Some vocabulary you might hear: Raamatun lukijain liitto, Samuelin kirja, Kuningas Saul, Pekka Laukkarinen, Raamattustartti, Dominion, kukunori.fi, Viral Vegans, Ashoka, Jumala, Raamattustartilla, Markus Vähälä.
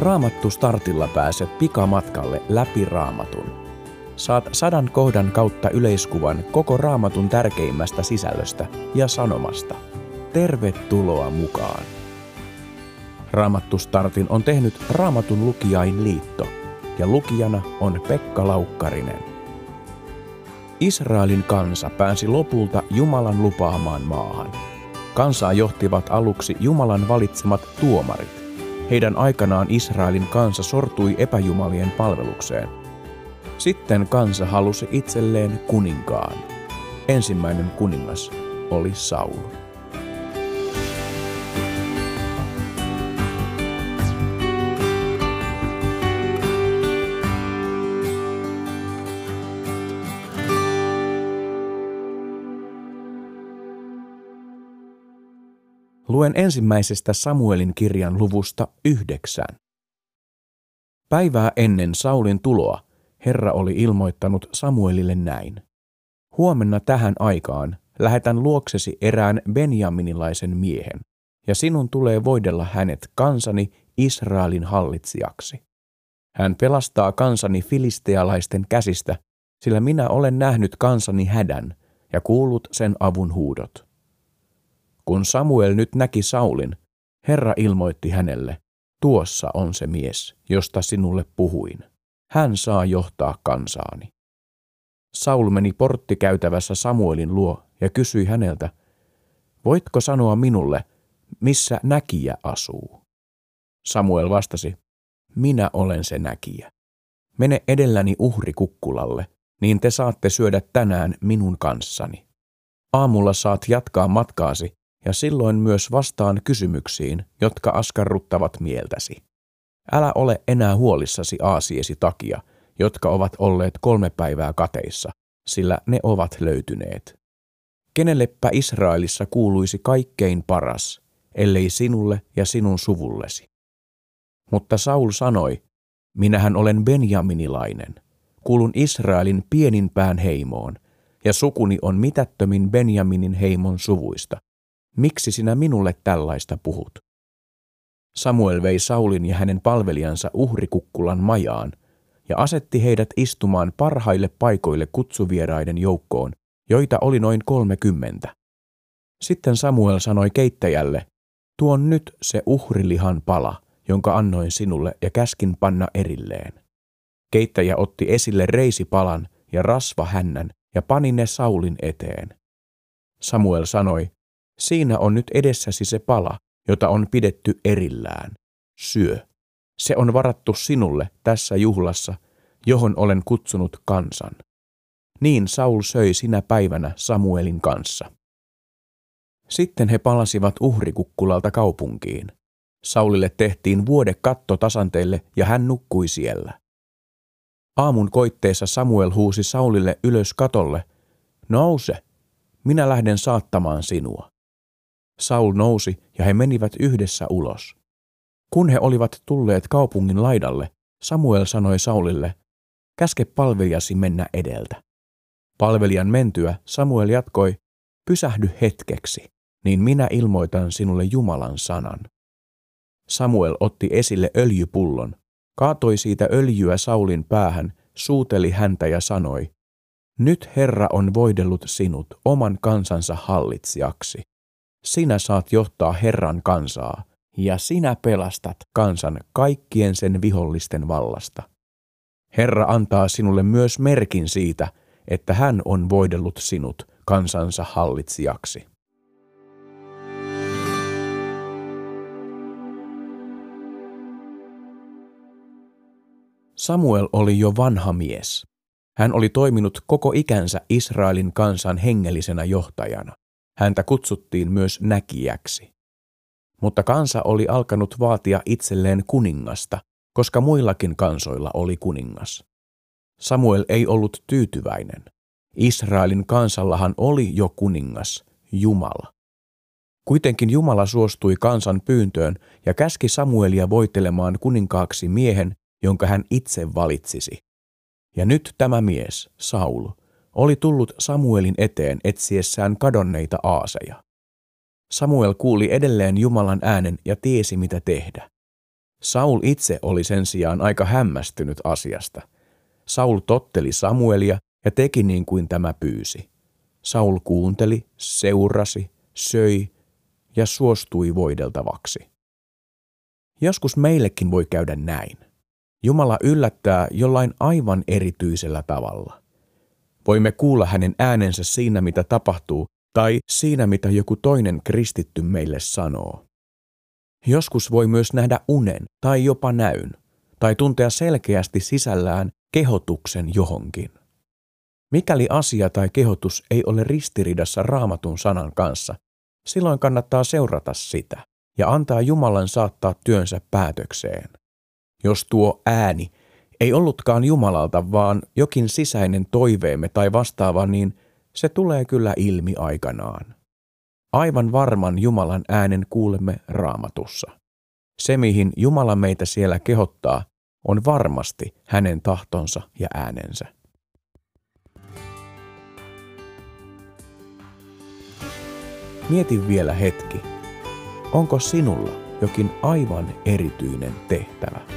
Raamattustartilla pääset pikamatkalle läpi Raamatun. Saat 100 kohdan kautta yleiskuvan koko Raamatun tärkeimmästä sisällöstä ja sanomasta. Tervetuloa mukaan! Raamattustartin on tehnyt Raamatun lukijain liitto ja lukijana on Pekka Laukkarinen. Israelin kansa pääsi lopulta Jumalan lupaamaan maahan. Kansaa johtivat aluksi Jumalan valitsemat tuomarit. Heidän aikanaan Israelin kansa sortui epäjumalien palvelukseen. Sitten kansa halusi itselleen kuninkaan. Ensimmäinen kuningas oli Saul. Luen ensimmäisestä Samuelin kirjan luvusta 9. Päivää ennen Saulin tuloa Herra oli ilmoittanut Samuelille näin. Huomenna tähän aikaan lähetän luoksesi erään benjaminilaisen miehen, ja sinun tulee voidella hänet kansani Israelin hallitsijaksi. Hän pelastaa kansani filistealaisten käsistä, sillä minä olen nähnyt kansani hädän ja kuullut sen avun huudot. Kun Samuel nyt näki Saulin, Herra ilmoitti hänelle, tuossa on se mies, josta sinulle puhuin. Hän saa johtaa kansaani. Saul meni porttikäytävässä Samuelin luo ja kysyi häneltä, voitko sanoa minulle, missä näkijä asuu? Samuel vastasi, minä olen se näkijä. Mene edelläni uhrikukkulalle, niin te saatte syödä tänään minun kanssani. Aamulla saat jatkaa matkaasi, ja silloin myös vastaan kysymyksiin, jotka askarruttavat mieltäsi. Älä ole enää huolissasi aasiesi takia, jotka ovat olleet 3 päivää kateissa, sillä ne ovat löytyneet. Kenellepä Israelissa kuuluisi kaikkein paras, ellei sinulle ja sinun suvullesi? Mutta Saul sanoi, minähän olen benjaminilainen, kuulun Israelin pienimpään heimoon, ja sukuni on mitättömin Benjaminin heimon suvuista. Miksi sinä minulle tällaista puhut? Samuel vei Saulin ja hänen palvelijansa uhrikukkulan majaan ja asetti heidät istumaan parhaille paikoille kutsuvieraiden joukkoon, joita oli noin 30. Sitten Samuel sanoi keittäjälle, tuo nyt se uhrilihan pala, jonka annoin sinulle ja käskin panna erilleen. Keittäjä otti esille reisipalan ja rasvahännän ja pani ne Saulin eteen. Samuel sanoi, siinä on nyt edessäsi se pala, jota on pidetty erillään. Syö. Se on varattu sinulle tässä juhlassa, johon olen kutsunut kansan. Niin Saul söi sinä päivänä Samuelin kanssa. Sitten he palasivat uhrikukkulalta kaupunkiin. Saulille tehtiin vuodekatto tasanteelle ja hän nukkui siellä. Aamun koitteessa Samuel huusi Saulille ylös katolle, nouse, minä lähden saattamaan sinua. Saul nousi ja he menivät yhdessä ulos. Kun he olivat tulleet kaupungin laidalle, Samuel sanoi Saulille, käske palvelijasi mennä edeltä. Palvelijan mentyä Samuel jatkoi, pysähdy hetkeksi, niin minä ilmoitan sinulle Jumalan sanan. Samuel otti esille öljypullon, kaatoi siitä öljyä Saulin päähän, suuteli häntä ja sanoi, nyt Herra on voidellut sinut oman kansansa hallitsijaksi. Sinä saat johtaa Herran kansaa, ja sinä pelastat kansan kaikkien sen vihollisten vallasta. Herra antaa sinulle myös merkin siitä, että hän on voidellut sinut kansansa hallitsijaksi. Samuel oli jo vanha mies. Hän oli toiminut koko ikänsä Israelin kansan hengellisenä johtajana. Häntä kutsuttiin myös näkijäksi. Mutta kansa oli alkanut vaatia itselleen kuningasta, koska muillakin kansoilla oli kuningas. Samuel ei ollut tyytyväinen. Israelin kansallahan oli jo kuningas, Jumala. Kuitenkin Jumala suostui kansan pyyntöön ja käski Samuelia voitelemaan kuninkaaksi miehen, jonka hän itse valitsisi. Ja nyt tämä mies, Saul, oli tullut Samuelin eteen etsiessään kadonneita aaseja. Samuel kuuli edelleen Jumalan äänen ja tiesi, mitä tehdä. Saul itse oli sen sijaan aika hämmästynyt asiasta. Saul totteli Samuelia ja teki niin kuin tämä pyysi. Saul kuunteli, seurasi, söi ja suostui voideltavaksi. Joskus meillekin voi käydä näin. Jumala yllättää jollain aivan erityisellä tavalla. Voimme kuulla hänen äänensä siinä, mitä tapahtuu, tai siinä, mitä joku toinen kristitty meille sanoo. Joskus voi myös nähdä unen tai jopa näyn, tai tuntea selkeästi sisällään kehotuksen johonkin. Mikäli asia tai kehotus ei ole ristiriidassa Raamatun sanan kanssa, silloin kannattaa seurata sitä ja antaa Jumalan saattaa työnsä päätökseen. Jos tuo ääni ei ollutkaan Jumalalta, vaan jokin sisäinen toiveemme tai vastaava, niin se tulee kyllä ilmi aikanaan. Aivan varman Jumalan äänen kuulemme Raamatussa. Se, mihin Jumala meitä siellä kehottaa, on varmasti hänen tahtonsa ja äänensä. Mieti vielä hetki. Onko sinulla jokin aivan erityinen tehtävä?